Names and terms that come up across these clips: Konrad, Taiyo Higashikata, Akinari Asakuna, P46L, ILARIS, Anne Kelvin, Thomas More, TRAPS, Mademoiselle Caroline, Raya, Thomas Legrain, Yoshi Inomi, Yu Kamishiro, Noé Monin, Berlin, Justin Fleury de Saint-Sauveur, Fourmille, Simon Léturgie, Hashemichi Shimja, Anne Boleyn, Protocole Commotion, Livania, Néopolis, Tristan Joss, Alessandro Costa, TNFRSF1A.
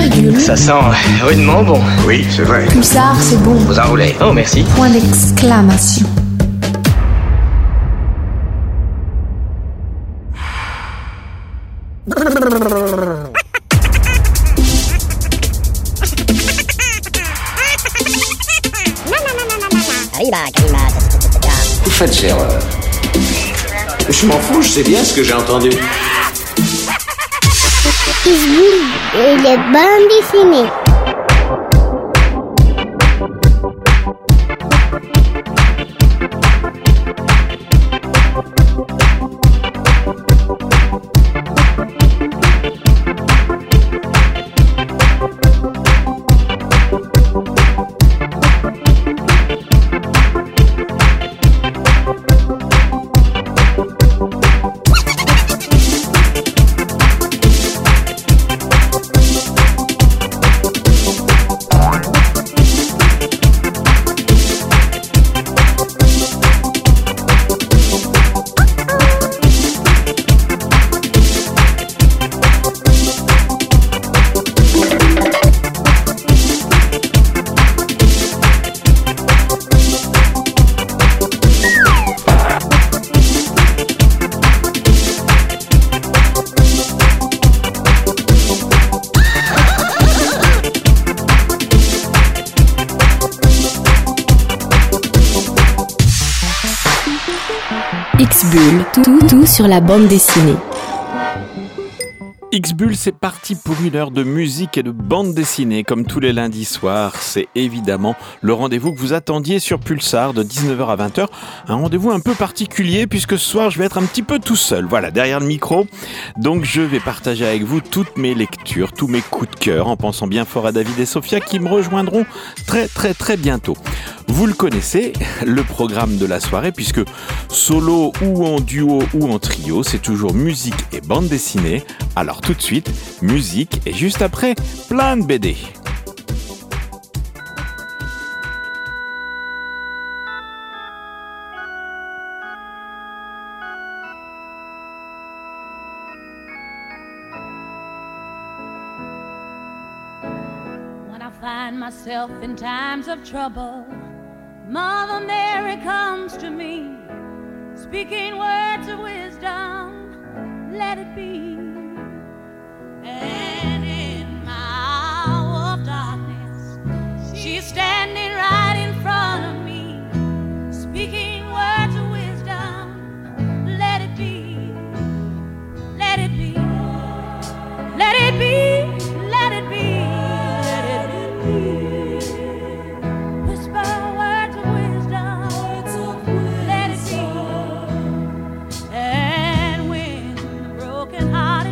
virgule. Ça sent rudement bon. Oui, c'est vrai. Poussard, c'est bon. Vous enroulez. Oh, merci. Point d'exclamation. Vous faites cher. Je m'en fous, je sais bien ce que j'ai entendu. Il est bien dessiné. Sur la bande dessinée. X-Bull, c'est parti pour une heure de musique et de bande dessinée. Comme tous les lundis soirs, c'est évidemment le rendez-vous que vous attendiez sur Pulsar de 19h à 20h. Un rendez-vous un peu particulier puisque ce soir, je vais être un petit peu tout seul. Voilà, derrière le micro. Donc, je vais partager avec vous toutes mes lectures, tous mes coups de cœur, en pensant bien fort à David et Sophia qui me rejoindront très, très, très bientôt. Vous le connaissez, le programme de la soirée, puisque solo ou en duo ou en trio, c'est toujours musique et bande dessinée. Alors tout de suite, musique et juste après, plein de BD. When I find myself in times of trouble, Mother Mary comes to me, speaking words of wisdom, let it be. And in my hour of darkness, she's standing right in front of me, speaking words of wisdom, let it be, let it be, let it be, let it be, let it be. Let it be. And when the broken heart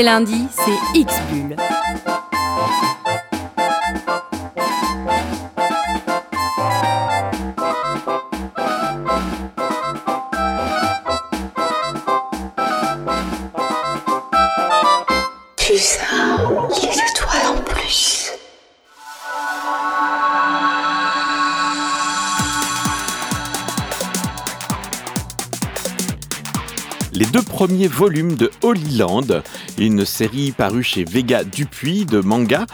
les lundis, c'est X-Bull. Les deux premiers volumes de Holy Land, une série parue chez Vega Dupuis de manga,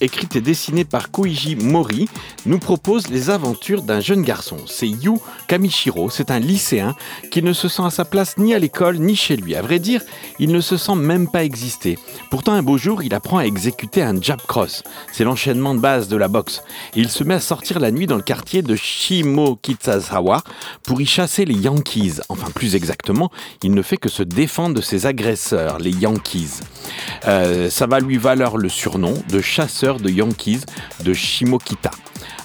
écrite et dessinée par Koji Mori, nous propose les aventures d'un jeune garçon. C'est Yu Kamishiro, c'est un lycéen qui ne se sent à sa place ni à l'école ni chez lui. À vrai dire, il ne se sent même pas exister. Pourtant, un beau jour, il apprend à exécuter un jab cross. C'est l'enchaînement de base de la boxe. Et il se met à sortir la nuit dans le quartier de Shimokitazawa pour y chasser les Yankees. Enfin, plus exactement, il ne fait que se défendre de ses agresseurs, les Yankees. Ça va lui valoir le surnom de chasseur de Yankees de Shimokita.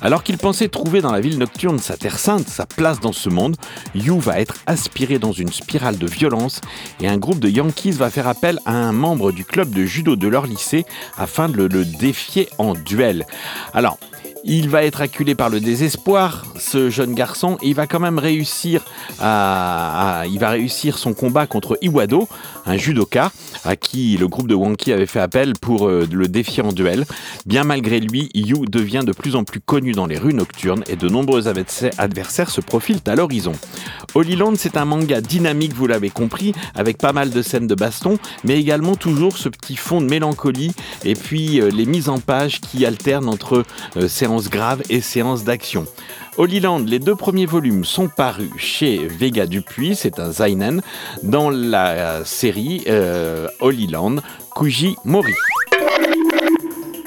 Alors qu'il pensait trouver dans la ville nocturne sa terre sainte, sa place dans ce monde, Yu va être aspiré dans une spirale de violence et un groupe de Yankees va faire appel à un membre du club de judo de leur lycée afin de le défier en duel. Alors, il va être acculé par le désespoir, ce jeune garçon, et il va quand même réussir il va réussir son combat contre Iwado, un judoka à qui le groupe de Wanki avait fait appel pour le défier en duel. Bien malgré lui, Yu devient de plus en plus connu dans les rues nocturnes et de nombreux adversaires se profilent à l'horizon. Holy Land, c'est un manga dynamique, vous l'avez compris, avec pas mal de scènes de baston, mais également toujours ce petit fond de mélancolie et puis les mises en page qui alternent entre séances graves et séances d'action. Holy Land, les deux premiers volumes sont parus chez Vega Dupuis, c'est un seinen, dans la série Holy Land, Koji Mori.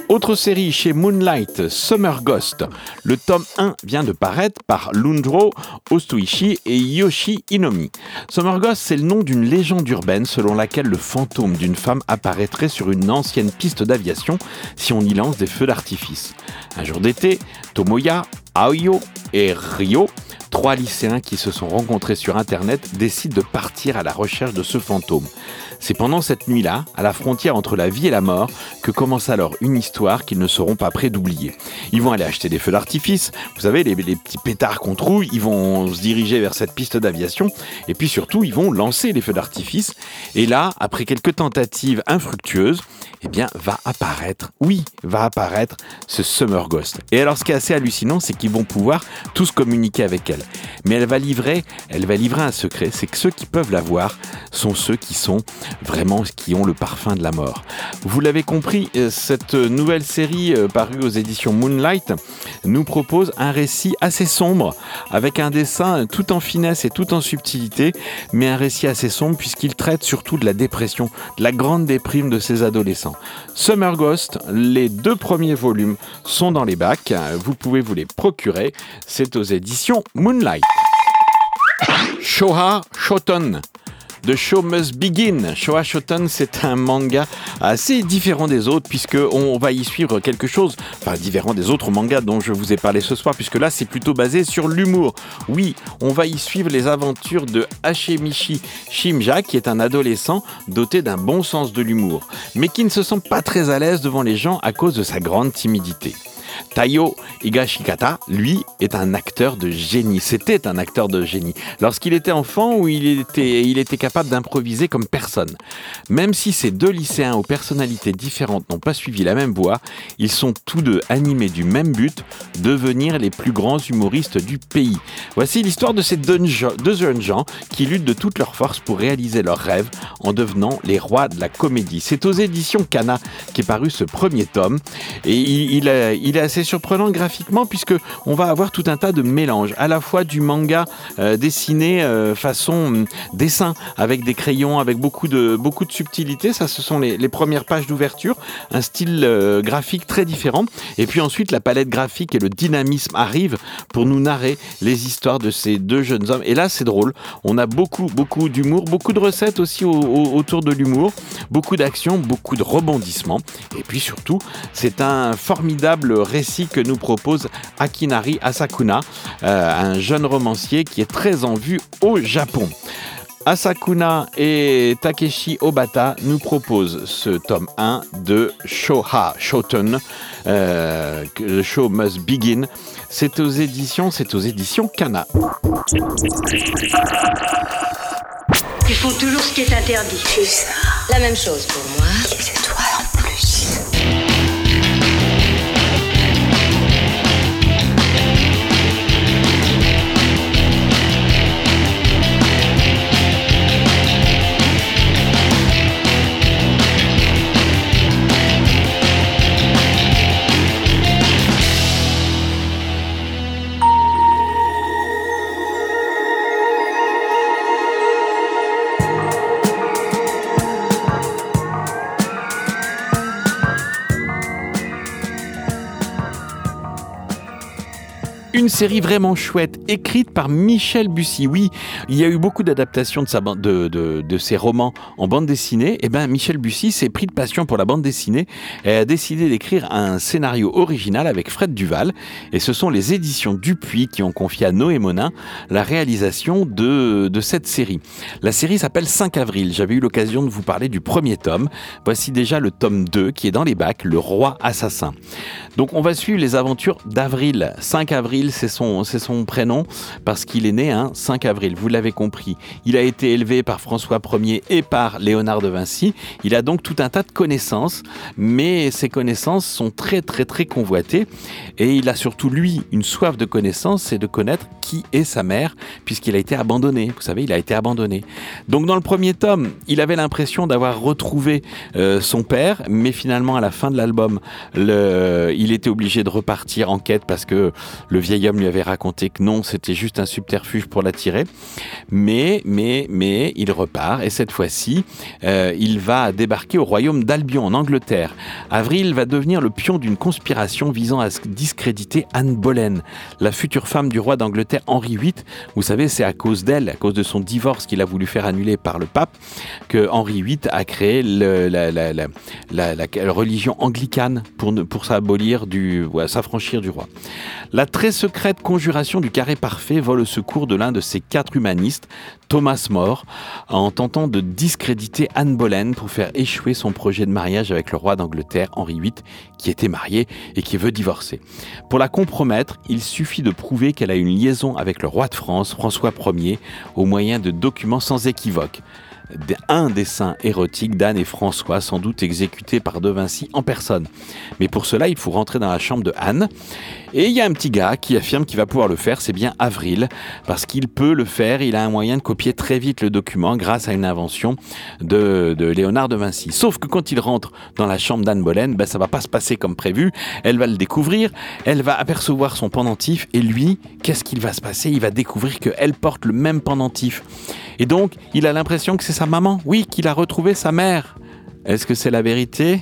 Autre série chez Moonlight, Summer Ghost. Le tome 1 vient de paraître par Lundro Ostoichi et Yoshi Inomi. Summer Ghost, c'est le nom d'une légende urbaine selon laquelle le fantôme d'une femme apparaîtrait sur une ancienne piste d'aviation si on y lance des feux d'artifice. Un jour d'été, Tomoya, Aoyo et Ryo, trois lycéens qui se sont rencontrés sur Internet, décident de partir à la recherche de ce fantôme. C'est pendant cette nuit-là, à la frontière entre la vie et la mort, que commence alors une histoire qu'ils ne seront pas prêts d'oublier. Ils vont aller acheter des feux d'artifice, vous savez, les petits pétards qu'on trouve, ils vont se diriger vers cette piste d'aviation, et puis surtout, ils vont lancer les feux d'artifice. Et là, après quelques tentatives infructueuses, eh bien, va apparaître ce Summer Ghost. Et alors, ce qui est assez hallucinant, c'est qu'ils vont pouvoir tous communiquer avec elle. Mais elle va livrer un secret, c'est que ceux qui peuvent la voir sont ceux qui sont vraiment qui ont le parfum de la mort. Vous l'avez compris, cette nouvelle série parue aux éditions Moonlight nous propose un récit assez sombre, avec un dessin tout en finesse et tout en subtilité, mais un récit assez sombre puisqu'il traite surtout de la dépression, de la grande déprime de ces adolescents. Summer Ghost, les deux premiers volumes sont dans les bacs, vous pouvez vous les procurer, c'est aux éditions Moonlight. Shōha Shōten. The Show Must Begin. Shōha Shōten, c'est un manga assez différent des autres puisqu'on va y suivre quelque chose, différent des autres mangas dont je vous ai parlé ce soir puisque là, c'est plutôt basé sur l'humour. Oui, on va y suivre les aventures de Hashemichi Shimja qui est un adolescent doté d'un bon sens de l'humour mais qui ne se sent pas très à l'aise devant les gens à cause de sa grande timidité. Taiyo Higashikata, lui, est un acteur de génie. C'était un acteur de génie. Lorsqu'il était enfant, il était capable d'improviser comme personne. Même si ces deux lycéens aux personnalités différentes n'ont pas suivi la même voie, ils sont tous deux animés du même but, devenir les plus grands humoristes du pays. Voici l'histoire de ces deux jeunes gens qui luttent de toutes leurs forces pour réaliser leurs rêves en devenant les rois de la comédie. C'est aux éditions Kana qu'est paru ce premier tome et il est assez surprenant graphiquement puisque on va avoir tout un tas de mélanges, à la fois du manga dessiné façon dessin avec des crayons, avec beaucoup de subtilité. Ça, ce sont les premières pages d'ouverture, un style graphique très différent. Et puis ensuite, la palette graphique et le dynamisme arrivent pour nous narrer les histoires de ces deux jeunes hommes. Et là, c'est drôle. On a beaucoup d'humour, beaucoup de recettes aussi autour de l'humour, beaucoup d'action, beaucoup de rebondissements. Et puis surtout, c'est un formidable le récit que nous propose Akinari Asakuna, un jeune romancier qui est très en vue au Japon. Asakuna et Takeshi Obata nous proposent ce tome 1 de Shōha Shōten, The Show Must Begin. C'est aux éditions Kana. Ils font toujours ce qui est interdit. C'est ça. La même chose pour moi. Et c'est toi en plus. Une série vraiment chouette, écrite par Michel Bussi. Oui, il y a eu beaucoup d'adaptations de ses romans en bande dessinée. Et ben Michel Bussi s'est pris de passion pour la bande dessinée et a décidé d'écrire un scénario original avec Fred Duval. Et ce sont les éditions Dupuis qui ont confié à Noé Monin la réalisation de cette série. La série s'appelle 5 avril. J'avais eu l'occasion de vous parler du premier tome. Voici déjà le tome 2 qui est dans les bacs, Le Roi Assassin. Donc on va suivre les aventures d'Avril. 5 avril, c'est son prénom parce qu'il est né un 5 avril, vous l'avez compris. Il a été élevé par François Ier et par Léonard de Vinci. Il a donc tout un tas de connaissances, mais ces connaissances sont très très très convoitées et il a surtout, lui, une soif de connaissances, c'est de connaître qui est sa mère puisqu'il a été abandonné. Vous savez, il a été abandonné. Donc dans le premier tome, il avait l'impression d'avoir retrouvé son père, mais finalement à la fin de l'album, il était obligé de repartir en quête parce que le vieil homme lui avait raconté que non, c'était juste un subterfuge pour l'attirer. Mais il repart et cette fois-ci, il va débarquer au royaume d'Albion en Angleterre. Avril va devenir le pion d'une conspiration visant à discréditer Anne Boleyn, la future femme du roi d'Angleterre Henri VIII. Vous savez, c'est à cause d'elle, à cause de son divorce qu'il a voulu faire annuler par le pape, que Henri VIII a créé la religion anglicane pour s'affranchir du roi. La très secrète conjuration du carré parfait vole au secours de l'un de ses 4 humanistes, Thomas More, en tentant de discréditer Anne Boleyn pour faire échouer son projet de mariage avec le roi d'Angleterre, Henri VIII, qui était marié et qui veut divorcer. Pour la compromettre, il suffit de prouver qu'elle a une liaison avec le roi de France, François Ier, au moyen de documents sans équivoque. Un dessin érotique d'Anne et François, sans doute exécuté par De Vinci en personne. Mais pour cela, il faut rentrer dans la chambre de Anne. Et il y a un petit gars qui affirme qu'il va pouvoir le faire, c'est bien Avril, parce qu'il peut le faire, il a un moyen de copier très vite le document grâce à une invention de Léonard de Vinci. Sauf que quand il rentre dans la chambre d'Anne Boleyn, ça va pas se passer comme prévu, elle va le découvrir, elle va apercevoir son pendentif, et lui, qu'est-ce qu'il va se passer ? Il va découvrir qu'elle porte le même pendentif. Et donc, il a l'impression que c'est sa maman, oui, qu'il a retrouvé sa mère. Est-ce que c'est la vérité ?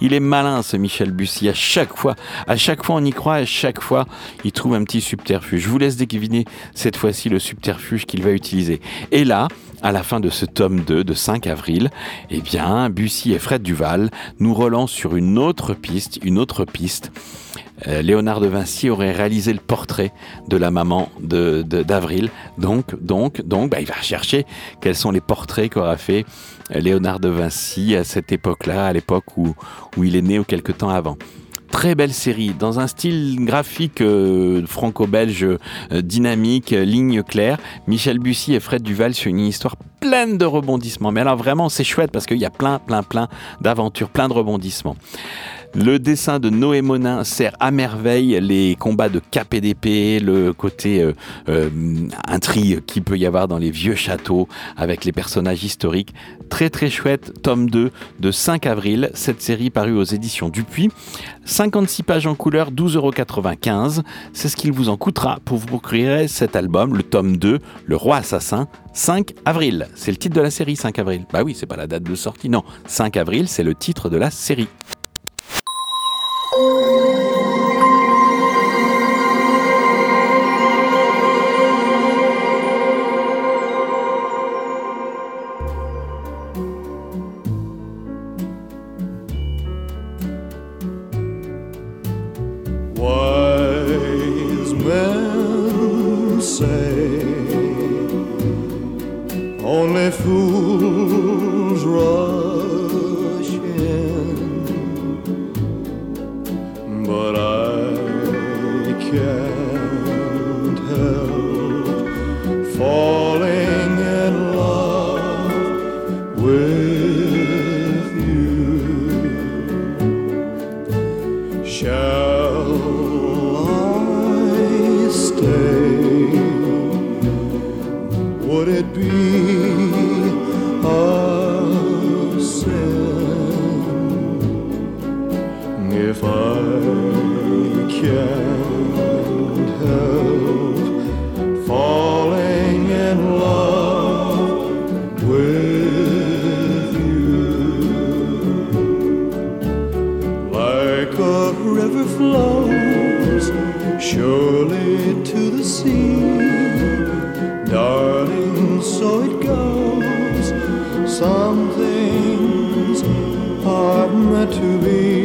Il est malin, ce Michel Bussi. À chaque fois on y croit, à chaque fois il trouve un petit subterfuge. Je vous laisse deviner cette fois-ci le subterfuge qu'il va utiliser. Et là, à la fin de ce tome 2 de 5 avril, Bussi et Fred Duval nous relancent sur une autre piste. Léonard de Vinci aurait réalisé le portrait de la maman d'Avril. Donc, il va chercher quels sont les portraits qu'aura fait Léonard de Vinci à cette époque-là, à l'époque où il est né ou quelque temps avant. Très belle série, dans un style graphique franco-belge dynamique, ligne claire. Michel Bussi et Fred Duval sur une histoire pleine de rebondissements. Mais alors vraiment, c'est chouette parce qu'il y a plein d'aventures, plein de rebondissements. Le dessin de Noé Monin sert à merveille les combats de cap et d'épée, le côté intrigue qu'il peut y avoir dans les vieux châteaux avec les personnages historiques. Très très chouette, tome 2 de 5 avril, cette série parue aux éditions Dupuis. 56 pages en couleur, 12,95€. C'est ce qu'il vous en coûtera pour vous procurer cet album, le tome 2, Le Roi Assassin, 5 avril. C'est le titre de la série, 5 avril. Bah oui, c'est pas la date de sortie, non. 5 avril, c'est le titre de la série. Wise men say if I can't help falling in love with you, like a river flows surely to the sea, darling, so it goes, some things are meant to be.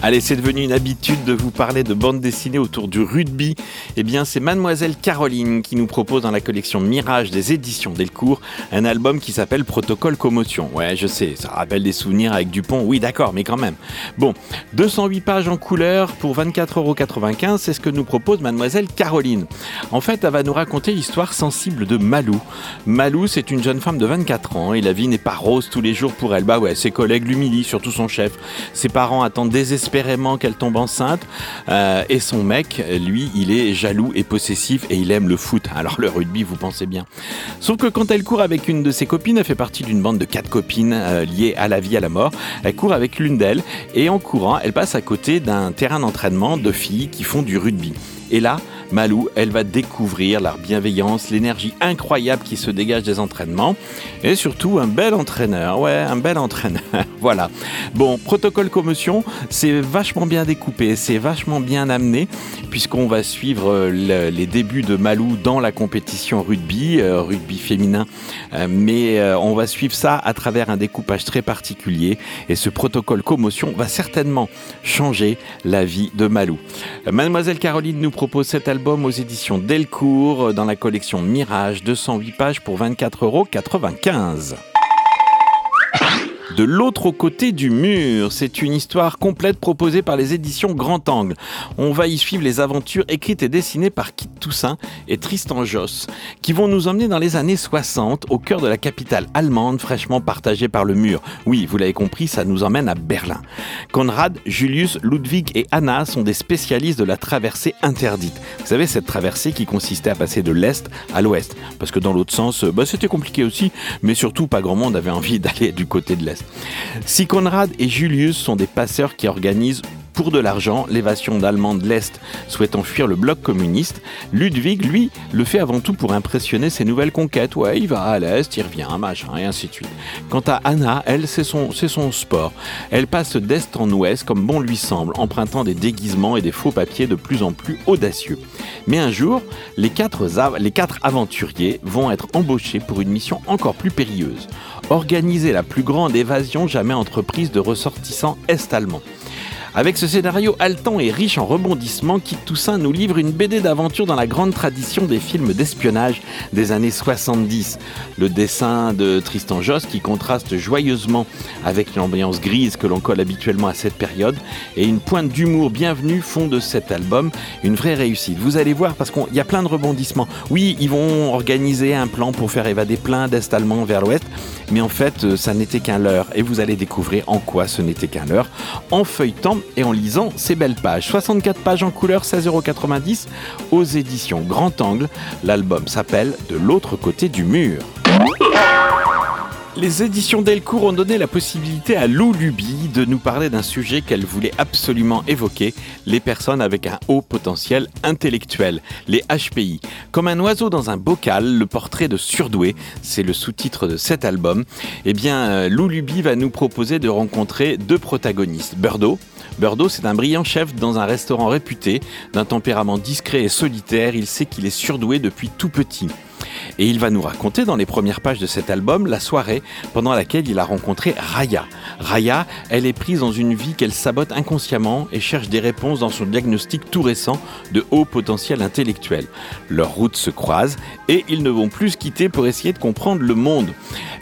Allez, c'est devenu une habitude de vous parler de bande dessinée autour du rugby. Eh bien, c'est Mademoiselle Caroline qui nous propose dans la collection Mirage des éditions Delcourt un album qui s'appelle Protocole Commotion. Ouais, je sais, ça rappelle des souvenirs avec Dupont. Oui, d'accord, mais quand même. Bon, 208 pages en couleur pour 24,95€, c'est ce que nous propose Mademoiselle Caroline. En fait, elle va nous raconter l'histoire sensible de Malou. Malou, c'est une jeune femme de 24 ans et la vie n'est pas rose tous les jours pour elle. Bah ouais, ses collègues l'humilient, surtout son chef. Ses parents attendent désespérément qu'elle tombe enceinte et son mec, lui, il est jaloux et possessif et il aime le foot. Alors le rugby, vous pensez bien. Sauf que quand elle court avec une de ses copines, elle fait partie d'une bande de 4 copines liées à la vie, à la mort. Elle court avec l'une d'elles et en courant, elle passe à côté d'un terrain d'entraînement de filles qui font du rugby. Et là, Malou, elle va découvrir la bienveillance, l'énergie incroyable qui se dégage des entraînements et surtout un bel entraîneur. Ouais, un bel entraîneur. Voilà. Bon, Protocole Commotion, c'est vachement bien découpé, c'est vachement bien amené puisqu'on va suivre les débuts de Malou dans la compétition rugby, rugby féminin. Mais on va suivre ça à travers un découpage très particulier et ce Protocole Commotion va certainement changer la vie de Malou. Mademoiselle Caroline nous propose cet album aux éditions Delcourt dans la collection Mirage, 208 pages pour 24,95€. De l'autre côté du mur, c'est une histoire complète proposée par les éditions Grand Angle. On va y suivre les aventures écrites et dessinées par Kit Toussaint et Tristan Joss, qui vont nous emmener dans les années 60, au cœur de la capitale allemande, fraîchement partagée par le mur. Oui, vous l'avez compris, ça nous emmène à Berlin. Konrad, Julius, Ludwig et Anna sont des spécialistes de la traversée interdite. Vous savez, cette traversée qui consistait à passer de l'Est à l'Ouest. Parce que dans l'autre sens, c'était compliqué aussi, mais surtout pas grand monde avait envie d'aller du côté de l'Est. Si Konrad et Julius sont des passeurs qui organisent pour de l'argent l'évasion d'Allemands de l'Est souhaitant fuir le bloc communiste, Ludwig, lui, le fait avant tout pour impressionner ses nouvelles conquêtes. Ouais, il va à l'Est, il revient, machin, et ainsi de suite. Quant à Anna, elle, c'est son sport. Elle passe d'Est en Ouest comme bon lui semble, empruntant des déguisements et des faux papiers de plus en plus audacieux. Mais un jour, les quatre aventuriers vont être embauchés pour une mission encore plus périlleuse. Organiser la plus grande évasion jamais entreprise de ressortissants est-allemands. Avec ce scénario haletant et riche en rebondissements, Kit Toussaint nous livre une BD d'aventure dans la grande tradition des films d'espionnage des années 70. Le dessin de Tristan Joss qui contraste joyeusement avec l'ambiance grise que l'on colle habituellement à cette période et une pointe d'humour bienvenue font de cet album une vraie réussite. Vous allez voir parce qu'il y a plein de rebondissements. Oui, ils vont organiser un plan pour faire évader plein d'Est-Allemands vers l'Ouest, mais en fait, ça n'était qu'un leurre et vous allez découvrir en quoi ce n'était qu'un leurre en feuilletant et en lisant ces belles pages. 64 pages en couleur, 16,90€ aux éditions Grand Angle. L'album s'appelle « De l'autre côté du mur ». Les éditions Delcourt ont donné la possibilité à Lou Luby de nous parler d'un sujet qu'elle voulait absolument évoquer, les personnes avec un haut potentiel intellectuel, les HPI. Comme un oiseau dans un bocal, le portrait de surdoué, c'est le sous-titre de cet album. Eh bien, Lou Luby va nous proposer de rencontrer deux protagonistes, Burdo. Burdo, c'est un brillant chef dans un restaurant réputé, d'un tempérament discret et solitaire, il sait qu'il est surdoué depuis tout petit. Et il va nous raconter dans les premières pages de cet album la soirée pendant laquelle il a rencontré Raya. Raya, elle est prise dans une vie qu'elle sabote inconsciemment et cherche des réponses dans son diagnostic tout récent de haut potentiel intellectuel. Leurs routes se croisent et ils ne vont plus se quitter pour essayer de comprendre le monde.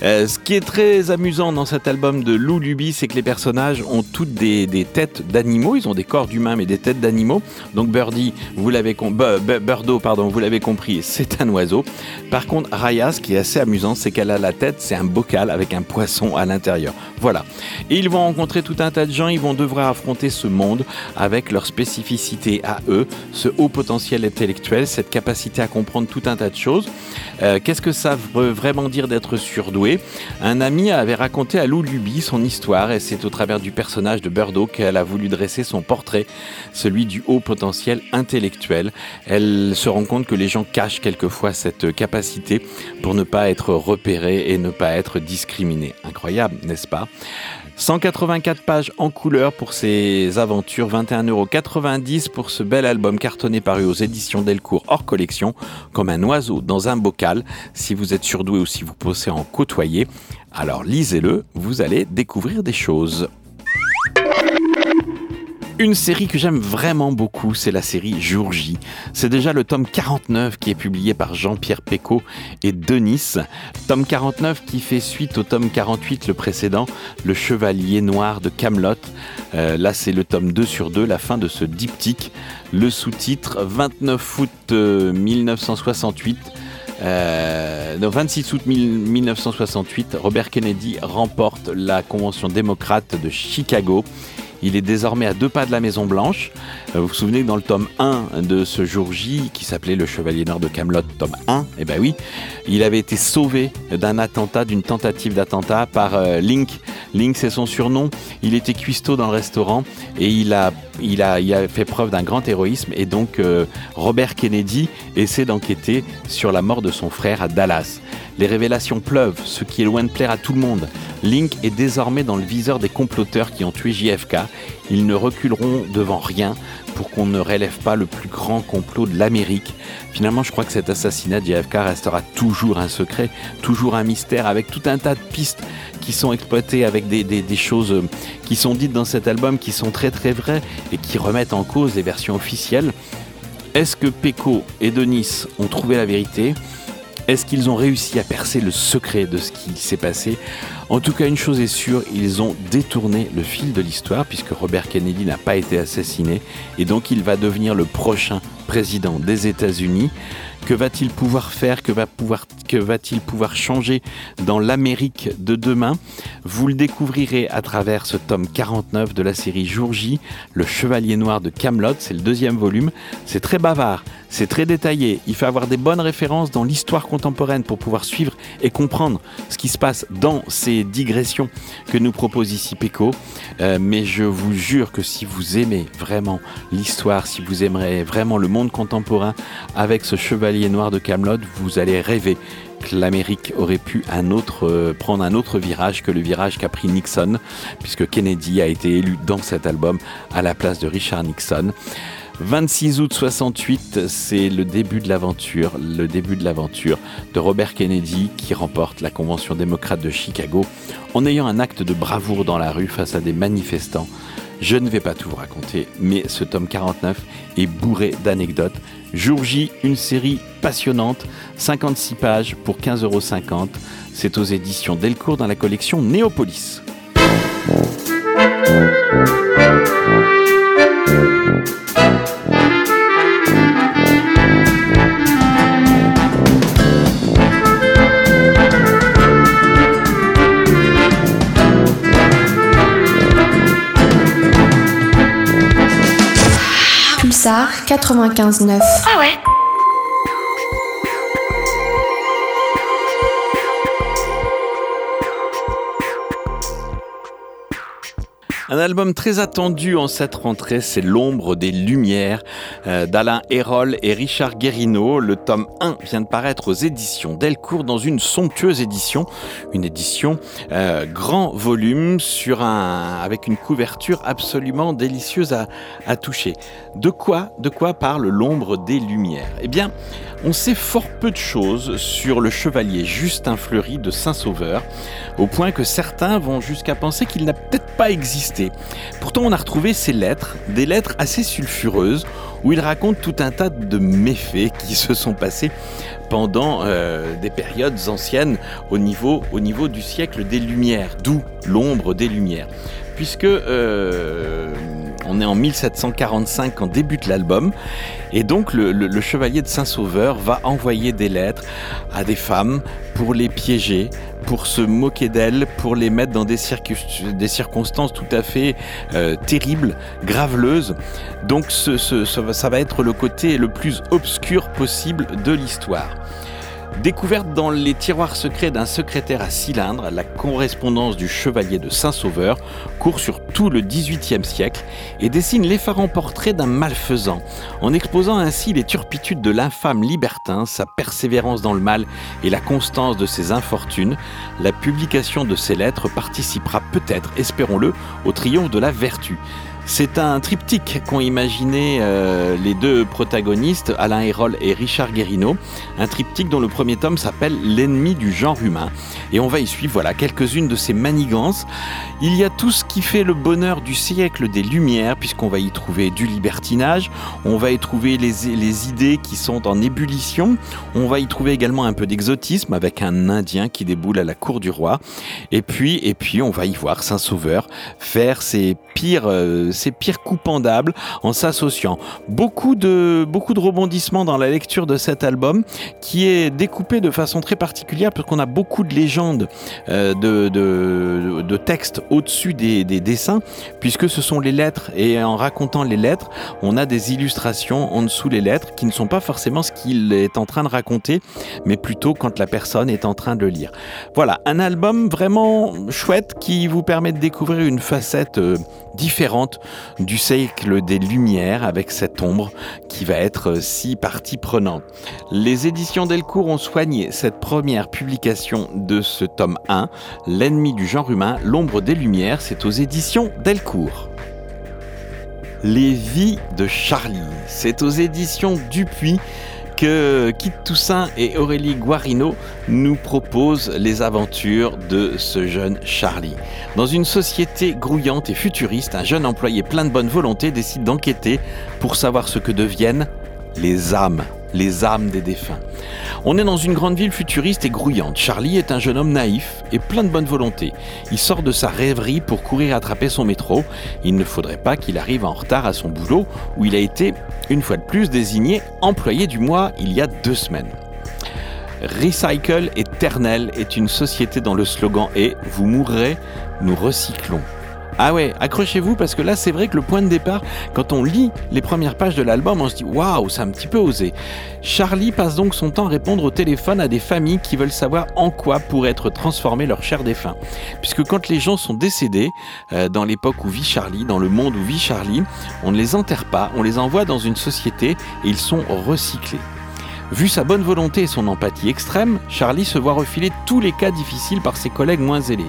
Ce qui est très amusant dans cet album de Lou Luby, c'est que les personnages ont toutes des têtes d'animaux, ils ont des corps d'humains mais des têtes d'animaux. Donc Burdo, vous l'avez compris, c'est un oiseau. Par contre, Raya, ce qui est assez amusant, c'est qu'elle a la tête, c'est un bocal avec un poisson à l'intérieur. Voilà. Et ils vont rencontrer tout un tas de gens, ils vont devoir affronter ce monde avec leur spécificité à eux, ce haut potentiel intellectuel, cette capacité à comprendre tout un tas de choses. Qu'est-ce que ça veut vraiment dire d'être surdoué ? Un ami avait raconté à Lou Luby son histoire et c'est au travers du personnage de Burdo qu'elle a voulu dresser son portrait, celui du haut potentiel intellectuel. Elle se rend compte que les gens cachent quelquefois cette capacité pour ne pas être repéré et ne pas être discriminé. Incroyable, n'est-ce pas ? 184 pages en couleur pour ces aventures, 21,90€ pour ce bel album cartonné paru aux éditions Delcourt hors collection, comme un oiseau dans un bocal. Si vous êtes surdoué ou si vous pensez en côtoyer, alors lisez-le, vous allez découvrir des choses. Une série que j'aime vraiment beaucoup, c'est la série Jour J. C'est déjà le tome 49 qui est publié par Jean-Pierre Pecot et Denis. Tome 49 qui fait suite au tome 48, le précédent, Le Chevalier Noir de Kaamelott. Là, c'est le tome 2/2, la fin de ce diptyque. Le sous-titre, 29 août 1968. 26 août 1968, Robert Kennedy remporte la Convention démocrate de Chicago. Il est désormais à 2 pas de la Maison Blanche. Vous vous souvenez que dans le tome 1 de ce Jour J, qui s'appelait Le Chevalier Noir de Kaamelott, tome 1, eh ben oui, il avait été sauvé d'une tentative d'attentat par Link. Link, c'est son surnom. Il était cuistot dans le restaurant et il a fait preuve d'un grand héroïsme. Et donc, Robert Kennedy essaie d'enquêter sur la mort de son frère à Dallas. Les révélations pleuvent, ce qui est loin de plaire à tout le monde. Link est désormais dans le viseur des comploteurs qui ont tué JFK. Ils ne reculeront devant rien pour qu'on ne relève pas le plus grand complot de l'Amérique. Finalement, je crois que cet assassinat de JFK restera toujours un secret, toujours un mystère, avec tout un tas de pistes qui sont exploitées, avec des choses qui sont dites dans cet album, qui sont très très vraies et qui remettent en cause les versions officielles. Est-ce que Pecot et Denis ont trouvé la vérité ? Est-ce qu'ils ont réussi à percer le secret de ce qui s'est passé ? En tout cas, une chose est sûre, ils ont détourné le fil de l'histoire puisque Robert Kennedy n'a pas été assassiné et donc il va devenir le prochain président des États-Unis. Que va-t-il pouvoir faire ? Que va-t-il pouvoir changer dans l'Amérique de demain ? Vous le découvrirez à travers ce tome 49 de la série Jour J, Le Chevalier Noir de Kaamelott, c'est le 2e volume. C'est très bavard, c'est très détaillé, il faut avoir des bonnes références dans l'histoire contemporaine pour pouvoir suivre et comprendre ce qui se passe dans ces digressions que nous propose ici Pecot, mais je vous jure que si vous aimez vraiment l'histoire, si vous aimerez vraiment le monde contemporain, avec ce Chevalier Noir de Kaamelott, vous allez rêver que l'Amérique aurait pu prendre un autre virage que le virage qu'a pris Nixon, puisque Kennedy a été élu dans cet album à la place de Richard Nixon. 26 août 68, c'est le début de l'aventure de Robert Kennedy qui remporte la Convention démocrate de Chicago en ayant un acte de bravoure dans la rue face à des manifestants. Je ne vais pas tout vous raconter, mais ce tome 49 est bourré d'anecdotes. Jour J, une série passionnante, 56 pages pour 15,50 €. C'est aux éditions Delcourt dans la collection Néopolis. Pulsar 95.9. Ah ouais. Un album très attendu en cette rentrée, c'est L'Ombre des Lumières d'Alain Hérol et Richard Guérineau. Le tome 1 vient de paraître aux éditions Delcourt dans une somptueuse édition, une édition grand volume avec une couverture absolument délicieuse à toucher. De quoi parle L'Ombre des Lumières ? Eh bien, on sait fort peu de choses sur le chevalier Justin Fleury de Saint-Sauveur, au point que certains vont jusqu'à penser qu'il n'a peut-être pas existé. Pourtant, on a retrouvé ses lettres, des lettres assez sulfureuses, où il raconte tout un tas de méfaits qui se sont passés pendant des périodes anciennes au niveau du siècle des Lumières, d'où l'ombre des Lumières. Puisque on est en 1745 quand débute l'album, et donc le chevalier de Saint-Sauveur va envoyer des lettres à des femmes pour les piéger, pour se moquer d'elles, pour les mettre dans des circonstances tout à fait terribles, graveleuses. Donc ça va être le côté le plus obscur possible de l'histoire. Découverte dans les tiroirs secrets d'un secrétaire à cylindre, la correspondance du chevalier de Saint-Sauveur court sur tout le XVIIIe siècle et dessine l'effarant portrait d'un malfaisant, en exposant ainsi les turpitudes de l'infâme libertin, sa persévérance dans le mal et la constance de ses infortunes. La publication de ces lettres participera peut-être, espérons-le, au triomphe de la vertu. C'est un triptyque qu'ont imaginé les deux protagonistes, Alain Hérol et Richard Guérineau. Un triptyque dont le premier tome s'appelle « L'ennemi du genre humain ». Et on va y suivre quelques-unes de ces manigances. Il y a tout ce qui fait le bonheur du siècle des Lumières, puisqu'on va y trouver du libertinage, on va y trouver les idées qui sont en ébullition, on va y trouver également un peu d'exotisme avec un Indien qui déboule à la cour du roi. Et puis on va y voir Saint-Sauveur faire ses pires coupandables en s'associant. Beaucoup de rebondissements dans la lecture de cet album qui est découpé de façon très particulière parce qu'on a beaucoup de légendes de textes au-dessus des dessins puisque ce sont les lettres et en racontant les lettres, on a des illustrations en dessous les lettres qui ne sont pas forcément ce qu'il est en train de raconter mais plutôt quand la personne est en train de le lire. Voilà, un album vraiment chouette qui vous permet de découvrir une facette différente du siècle des Lumières avec cette ombre qui va être si partie prenante. Les éditions Delcourt ont soigné cette première publication de ce tome 1, L'ennemi du genre humain, l'ombre des Lumières, c'est aux éditions Delcourt. Les Vies de Charlie, c'est aux éditions Dupuis que Kit Toussaint et Aurélie Guarino nous proposent les aventures de ce jeune Charlie. Dans une société grouillante et futuriste, un jeune employé plein de bonne volonté décide d'enquêter pour savoir ce que deviennent les âmes des défunts. On est dans une grande ville futuriste et grouillante. Charlie est un jeune homme naïf et plein de bonne volonté. Il sort de sa rêverie pour courir attraper son métro. Il ne faudrait pas qu'il arrive en retard à son boulot où il a été, une fois de plus, désigné employé du mois il y a 2 semaines. Recycle éternel est une société dont le slogan est « Vous mourrez, nous recyclons ». Ah ouais, accrochez-vous parce que là c'est vrai que le point de départ, quand on lit les premières pages de l'album, on se dit waouh, c'est un petit peu osé. Charlie passe donc son temps à répondre au téléphone à des familles qui veulent savoir en quoi pourrait être transformé leur cher défunt. Puisque quand les gens sont décédés, dans l'époque où vit Charlie, dans le monde où vit Charlie, on ne les enterre pas, on les envoie dans une société et ils sont recyclés. Vu sa bonne volonté et son empathie extrême, Charlie se voit refiler tous les cas difficiles par ses collègues moins zélés.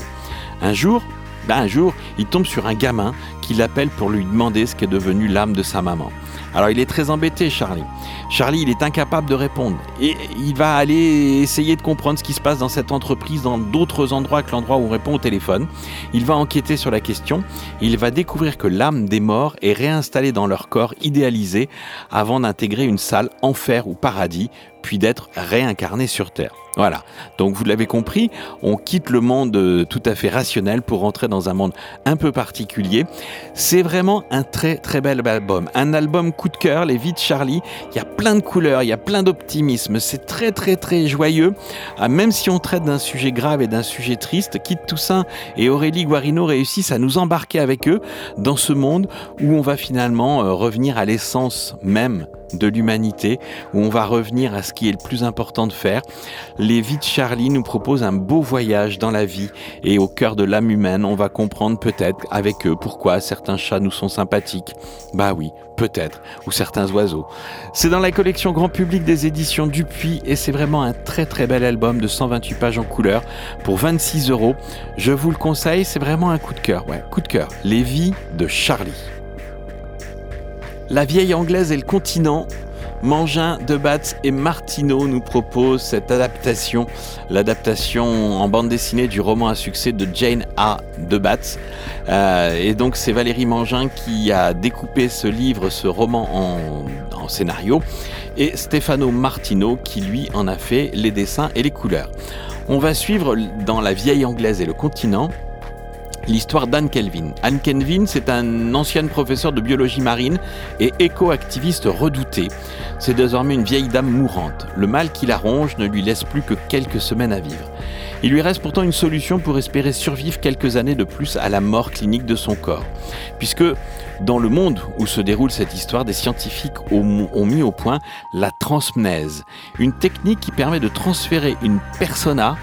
Un jour, Ben, un jour, il tombe sur un gamin qui l'appelle pour lui demander ce qu'est devenu l'âme de sa maman. Alors, il est très embêté, Charlie. Charlie, il est incapable de répondre. Et il va aller essayer de comprendre ce qui se passe dans cette entreprise, dans d'autres endroits que l'endroit où on répond au téléphone. Il va enquêter sur la question. Il va découvrir que l'âme des morts est réinstallée dans leur corps idéalisé avant d'intégrer une salle enfer ou paradis, puis d'être réincarné sur Terre. Voilà, donc vous l'avez compris, on quitte le monde tout à fait rationnel pour rentrer dans un monde un peu particulier. C'est vraiment un très très bel album, un album coup de cœur, Les Vies de Charlie. Il y a plein de couleurs, il y a plein d'optimisme, c'est très très très joyeux. Ah, même si on traite d'un sujet grave et d'un sujet triste, Kit Toussaint et Aurélie Guarino réussissent à nous embarquer avec eux dans ce monde où on va finalement revenir à l'essence même de l'humanité, où on va revenir à ce qui est le plus important de faire. Les Vies de Charlie nous proposent un beau voyage dans la vie et au cœur de l'âme humaine. On va comprendre peut-être avec eux pourquoi certains chats nous sont sympathiques. Bah oui, peut-être, ou certains oiseaux. C'est dans la collection Grand Public des éditions Dupuis et c'est vraiment un très très bel album de 128 pages en couleur pour 26 €. Je vous le conseille, c'est vraiment un coup de cœur. Ouais, coup de cœur. Les Vies de Charlie. La vieille anglaise et le continent, Mangin, Debatz et Martineau nous proposent cette adaptation, l'adaptation en bande dessinée du roman à succès de Jane A. Debatz. Et donc c'est Valérie Mangin qui a découpé ce livre, ce roman en scénario, et Stefano Martineau qui lui en a fait les dessins et les couleurs. On va suivre dans La vieille anglaise et le continent l'histoire d'Anne Kelvin. Anne Kelvin, c'est un ancienne professeure de biologie marine et éco-activiste redoutée. C'est désormais une vieille dame mourante. Le mal qui la ronge ne lui laisse plus que quelques semaines à vivre. Il lui reste pourtant une solution pour espérer survivre quelques années de plus à la mort clinique de son corps. Puisque dans le monde où se déroule cette histoire, des scientifiques ont mis au point la transpnèse, une technique qui permet de transférer une persona,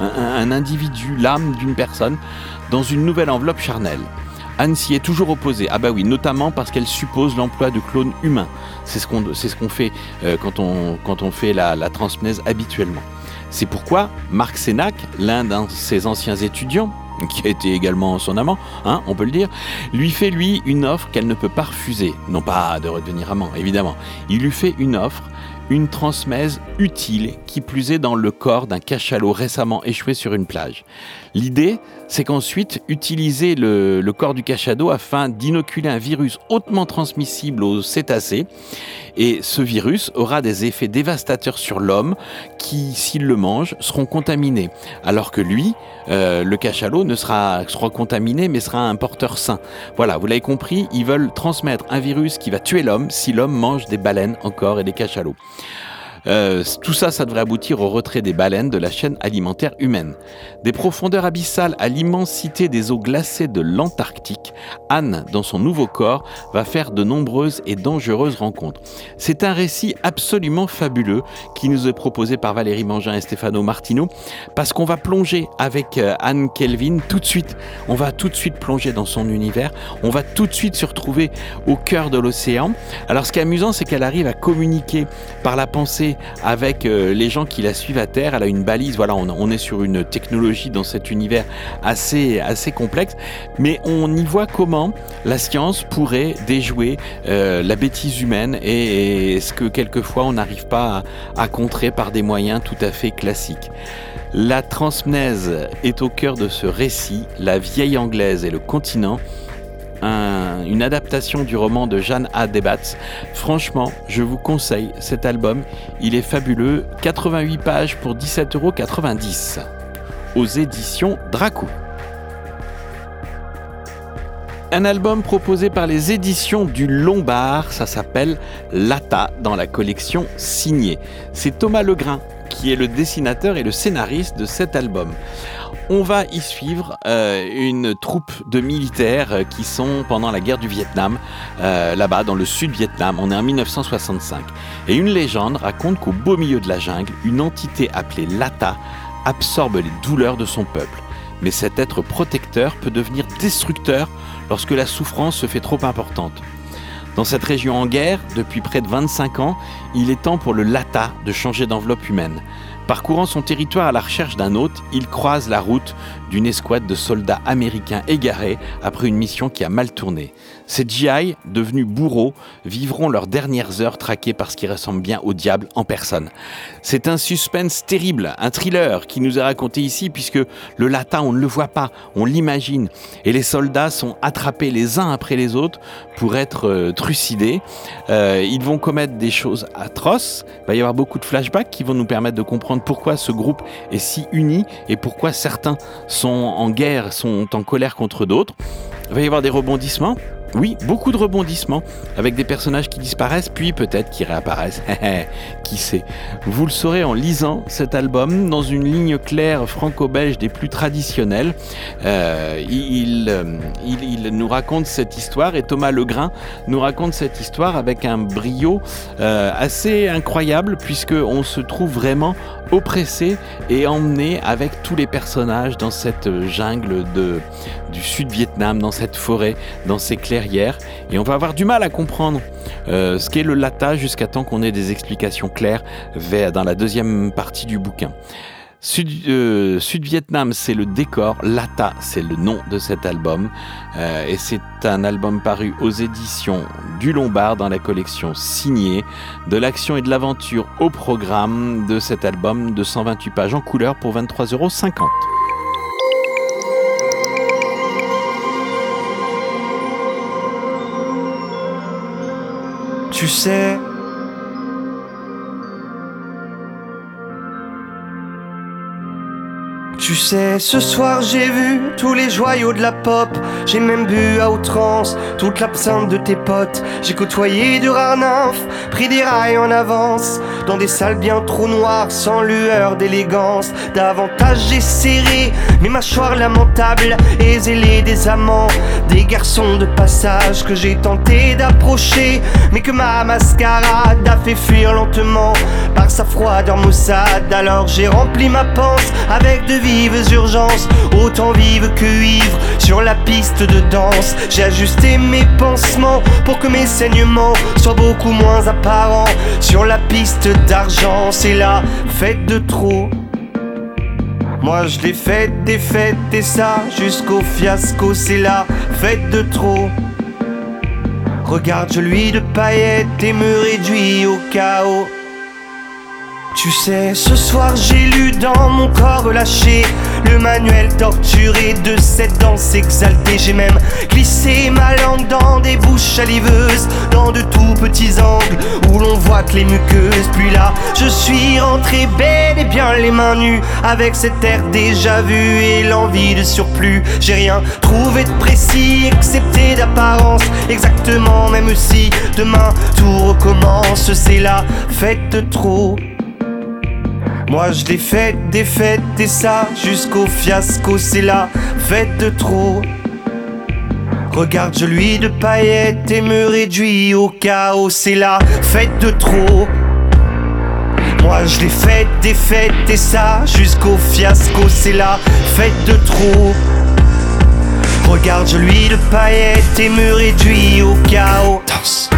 un individu, l'âme d'une personne, dans une nouvelle enveloppe charnelle. Anne s'y est toujours opposée, ah bah oui, notamment parce qu'elle suppose l'emploi de clones humains. C'est ce qu'on fait quand on fait la transpnèse habituellement. C'est pourquoi Marc Sénac, l'un de ses anciens étudiants, qui a été également son amant, hein, on peut le dire, lui fait lui une offre qu'elle ne peut pas refuser. Non pas de redevenir amant, évidemment. Il lui fait une offre, une transpnèse utile, qui plus est dans le corps d'un cachalot récemment échoué sur une plage. L'idée, c'est qu'ensuite, utiliser le corps du cachalot afin d'inoculer un virus hautement transmissible aux cétacés. Et ce virus aura des effets dévastateurs sur l'homme qui, s'il le mange, seront contaminés. Alors que lui, le cachalot, sera contaminé mais sera un porteur sain. Voilà, vous l'avez compris, ils veulent transmettre un virus qui va tuer l'homme si l'homme mange des baleines encore et des cachalots. Tout ça, ça devrait aboutir au retrait des baleines de la chaîne alimentaire humaine. Des profondeurs abyssales à l'immensité des eaux glacées de l'Antarctique, Anne, dans son nouveau corps, va faire de nombreuses et dangereuses rencontres. C'est un récit absolument fabuleux qui nous est proposé par Valérie Mangin et Stefano Martineau, parce qu'on va plonger avec Anne Kelvin tout de suite. On va tout de suite plonger dans son univers, on va tout de suite se retrouver au cœur de l'océan. Alors ce qui est amusant, c'est qu'elle arrive à communiquer par la pensée avec les gens qui la suivent à terre. Elle a une balise, voilà, on est sur une technologie dans cet univers assez complexe, mais on y voit comment la science pourrait déjouer la bêtise humaine et ce que quelquefois on n'arrive pas à contrer par des moyens tout à fait classiques. La transpnèse est au cœur de ce récit, La vieille anglaise et le continent, une adaptation du roman de Jeanne A. Debatz. Franchement, je vous conseille cet album, il est fabuleux. 88 pages pour 17,90 € aux éditions Dracou. Un album proposé par les éditions du Lombard, ça s'appelle Lata, dans la collection Signée. C'est Thomas Legrain qui est le dessinateur et le scénariste de cet album. On va y suivre une troupe de militaires qui sont pendant la guerre du Vietnam, là-bas dans le sud Vietnam, on est en 1965. Et une légende raconte qu'au beau milieu de la jungle, une entité appelée Lata absorbe les douleurs de son peuple. Mais cet être protecteur peut devenir destructeur lorsque la souffrance se fait trop importante. Dans cette région en guerre, depuis près de 25 ans, il est temps pour le Lata de changer d'enveloppe humaine. Parcourant son territoire à la recherche d'un hôte, il croise la route d'une escouade de soldats américains égarés après une mission qui a mal tourné. Ces GI, devenus bourreaux, vivront leurs dernières heures traqués par ce qui ressemble bien au diable en personne. C'est un suspense terrible, un thriller qui nous est raconté ici puisque le latin, on ne le voit pas, on l'imagine. Et les soldats sont attrapés les uns après les autres pour être trucidés. Ils vont commettre des choses atroces. Il va y avoir beaucoup de flashbacks qui vont nous permettre de comprendre pourquoi ce groupe est si uni et pourquoi certains sont en guerre, sont en colère contre d'autres. Il va y avoir des rebondissements. Oui, beaucoup de rebondissements, avec des personnages qui disparaissent, puis peut-être qui réapparaissent. Qui sait ? Vous le saurez en lisant cet album, dans une ligne claire franco-belge des plus traditionnelles. Il nous raconte cette histoire, et Thomas Legrain nous raconte cette histoire avec un brio assez incroyable, puisqu'on se trouve vraiment oppressé et emmené avec tous les personnages dans cette jungle du Sud-Vietnam, dans cette forêt, dans ces clairières, et on va avoir du mal à comprendre ce qu'est le lata jusqu'à temps qu'on ait des explications claires dans la deuxième partie du bouquin. Sud-Vietnam, c'est le décor, lata, c'est le nom de cet album, et c'est un album paru aux éditions du Lombard dans la collection Signée. De l'action et de l'aventure au programme de cet album de 128 pages en couleur pour 23,50 €. Tu sais, ce soir j'ai vu tous les joyaux de la pop. J'ai même bu à outrance toute l'absinthe de tes potes. J'ai côtoyé de rares nymphes, pris des rails en avance, dans des salles bien trop noires, sans lueur d'élégance. Davantage j'ai serré mes mâchoires lamentables et zélé des amants, des garçons de passage que j'ai tenté d'approcher, mais que ma mascarade a fait fuir lentement par sa froideur maussade. Alors j'ai rempli ma panse avec de vies urgences, autant vive que ivre sur la piste de danse. J'ai ajusté mes pansements pour que mes saignements soient beaucoup moins apparents sur la piste d'argent. C'est la fête de trop. Moi je l'ai fête et ça jusqu'au fiasco. C'est la fête de trop. Regarde, je lui de paillettes et me réduis au chaos. Tu sais, ce soir j'ai lu dans mon corps relâché le manuel torturé de cette danse exaltée. J'ai même glissé ma langue dans des bouches saliveuses, dans de tout petits angles où l'on voit que les muqueuses. Puis là, je suis rentré bel et bien les mains nues, avec cet air déjà vu et l'envie de surplus. J'ai rien trouvé de précis, excepté d'apparence. Exactement, même si demain tout recommence. C'est la fête de trop. Moi je l'ai fête et ça jusqu'au fiasco. C'est la fête de trop. Regarde, je lui de paillettes et me réduis au chaos. C'est la fête de trop. Moi je l'ai fête et ça jusqu'au fiasco. C'est la fête de trop. Regarde, je lui de paillettes et me réduis au chaos. Danse.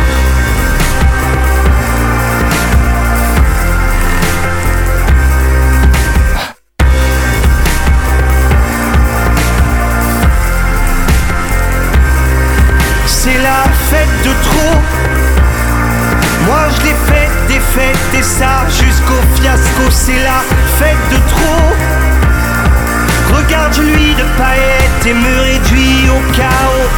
C'est la fête de trop. Moi je l'ai fête et ça jusqu'au fiasco. C'est la fête de trop. Regarde, je lui de paillettes et me réduis au chaos.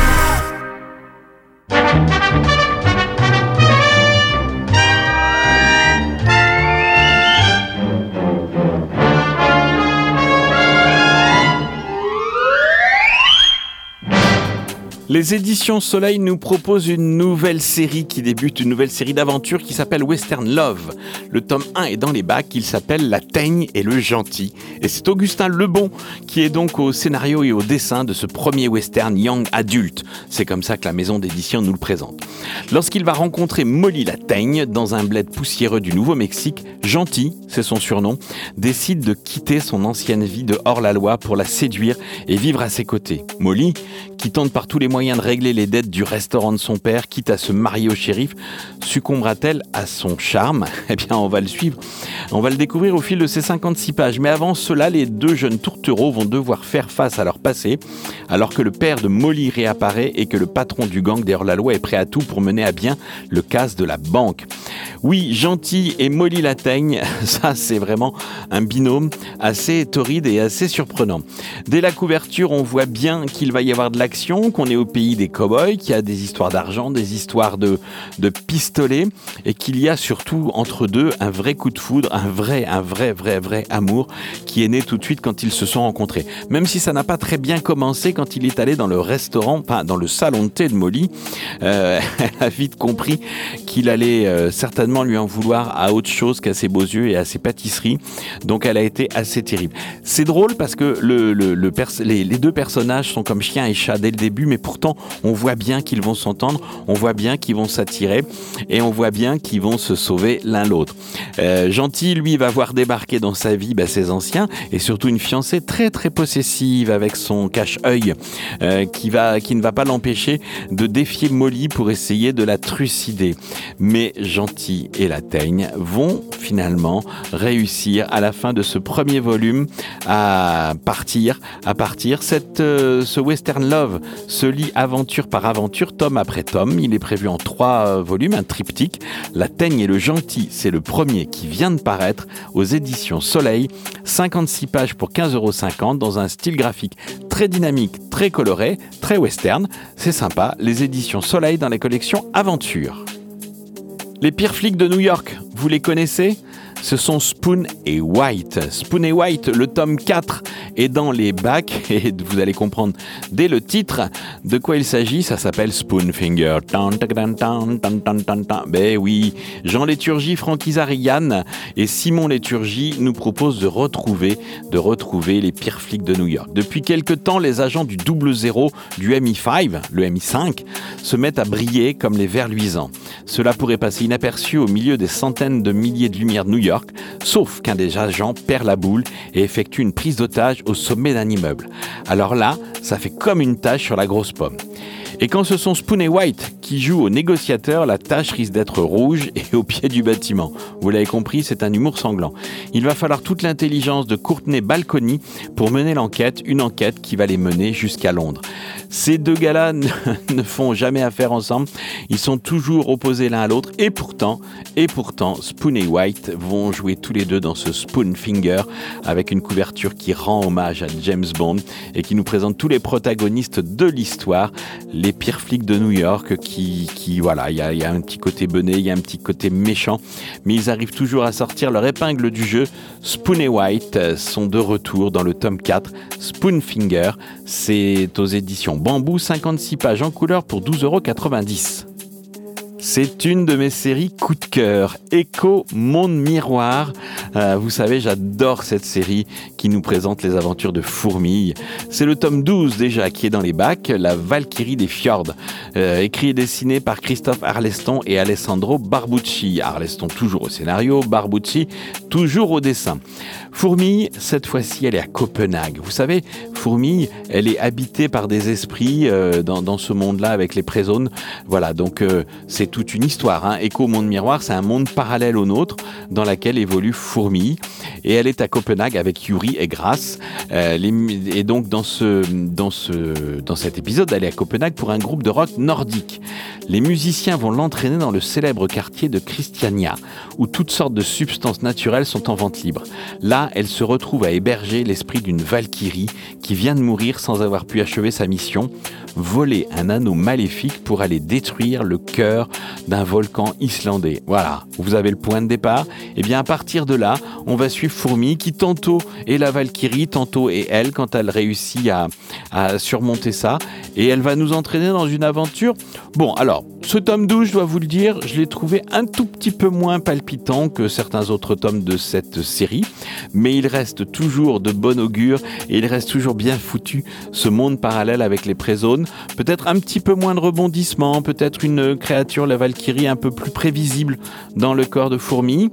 Les éditions Soleil nous proposent une nouvelle série qui débute, une nouvelle série d'aventures qui s'appelle Western Love. Le tome 1 est dans les bacs, il s'appelle La Teigne et le Gentil. Et c'est Augustin Lebon qui est donc au scénario et au dessin de ce premier western young adulte. C'est comme ça que la maison d'édition nous le présente. Lorsqu'il va rencontrer Molly la Teigne dans un bled poussiéreux du Nouveau-Mexique, Gentil, c'est son surnom, décide de quitter son ancienne vie de hors-la-loi pour la séduire et vivre à ses côtés. Molly, qui tente par tous les moyens moyen de régler les dettes du restaurant de son père, quitte à se marier au shérif, succombera-t-elle à son charme ? Eh bien, on va le suivre. On va le découvrir au fil de ces 56 pages. Mais avant cela, les deux jeunes tourtereaux vont devoir faire face à leur passé, alors que le père de Molly réapparaît et que le patron du gang des hors-la-loi est prêt à tout pour mener à bien le casse de la banque. Oui, Gentil et Molly Lataigne, ça c'est vraiment un binôme assez torride et assez surprenant. Dès la couverture, on voit bien qu'il va y avoir de l'action, qu'on est au pays des cow-boys, qu'il y a des histoires d'argent, des histoires de pistolets et qu'il y a surtout entre deux un vrai coup de foudre, un vrai amour qui est né tout de suite quand ils se sont rencontrés. Même si ça n'a pas très bien commencé quand il est allé dans le restaurant, enfin dans le salon de thé de Molly, elle a vite compris qu'il allait certainement lui en vouloir à autre chose qu'à ses beaux yeux et à ses pâtisseries, donc elle a été assez terrible. C'est drôle parce que les deux personnages sont comme chien et chat dès le début, mais pourtant on voit bien qu'ils vont s'entendre, on voit bien qu'ils vont s'attirer et on voit bien qu'ils vont se sauver l'un l'autre. Gentil, lui, va voir débarquer dans sa vie ses anciens et surtout une fiancée très très possessive avec son cache-œil qui ne va pas l'empêcher de défier Molly pour essayer de la trucider. Mais Gentil et Lataigne vont finalement réussir à la fin de ce premier volume à partir. Ce Western Love se lit aventure par aventure, tome après tome. Il est prévu en 3 volumes, un triptyque. Lataigne et le Gentil, c'est le premier qui vient de paraître aux éditions Soleil. 56 pages pour 15,50 € dans un style graphique très dynamique, très coloré, très western. C'est sympa, les éditions Soleil dans la collection Aventure. Les pires flics de New York, vous les connaissez ? Ce sont Spoon et White. Spoon et White, le tome 4 est dans les bacs et vous allez comprendre dès le titre de quoi il s'agit. Ça s'appelle Spoonfinger. Ben oui, Jean Léturgie, Franck Izarian et Simon Léturgie nous proposent de retrouver les pires flics de New York. Depuis quelque temps, les agents du 00 du MI5, le MI5, se mettent à briller comme les vers luisants. Cela pourrait passer inaperçu au milieu des centaines de milliers de lumières de New York. Sauf qu'un des agents perd la boule et effectue une prise d'otage au sommet d'un immeuble. Alors là, ça fait comme une tache sur la grosse pomme. Et quand ce sont Spoon et White qui jouent au négociateur, la tache risque d'être rouge et au pied du bâtiment. Vous l'avez compris, c'est un humour sanglant. Il va falloir toute l'intelligence de Courtney Balcony pour mener l'enquête, une enquête qui va les mener jusqu'à Londres. Ces deux gars-là ne font jamais affaire ensemble, ils sont toujours opposés l'un à l'autre et pourtant, Spoon et White vont jouer tous les deux dans ce Spoonfinger avec une couverture qui rend hommage à James Bond et qui nous présente tous les protagonistes de l'histoire. Les pires flics de New York qui voilà, il y a un petit côté benet, il y a un petit côté méchant, mais ils arrivent toujours à sortir leur épingle du jeu. Spoon et White sont de retour dans le tome 4, Spoonfinger. C'est aux éditions Bambou, 56 pages en couleur pour 12,90 €. C'est une de mes séries coup de cœur, Écho, Monde Miroir. Vous savez, j'adore cette série qui nous présente les aventures de Fourmille. C'est le tome 12 déjà qui est dans les bacs, La Valkyrie des Fjords. Écrit et dessiné par Christophe Arleston et Alessandro Barbucci. Arleston toujours au scénario, Barbucci toujours au dessin. Fourmille, cette fois-ci, elle est à Copenhague. Vous savez, Fourmille, elle est habitée par des esprits dans ce monde-là avec les prézones. Voilà, donc c'est toute une histoire. Écho, Monde Miroir, c'est un monde parallèle au nôtre dans lequel évolue Fourmille. Et elle est à Copenhague avec Yuri et Grace. Et donc, dans cet épisode, elle est à Copenhague pour un groupe de rock nordique. Les musiciens vont l'entraîner dans le célèbre quartier de Christiania, où toutes sortes de substances naturelles sont en vente libre. Là, elle se retrouve à héberger l'esprit d'une Valkyrie qui vient de mourir sans avoir pu achever sa mission, voler un anneau maléfique pour aller détruire le cœur d'un volcan islandais. Voilà, vous avez le point de départ. Et bien à partir de là, on va suivre Fourmi qui tantôt est la Valkyrie, tantôt est elle quand elle réussit à surmonter ça. Et elle va nous entraîner dans une aventure. Bon, alors, ce tome 12, je dois vous le dire, je l'ai trouvé un tout petit peu moins palpitant que certains autres tomes de cette série. Mais il reste toujours de bon augure et il reste toujours bien foutu ce monde parallèle avec les prézones. Peut-être un petit peu moins de rebondissements, peut-être une créature, la Valkyrie, un peu plus prévisible dans le corps de Fourmi.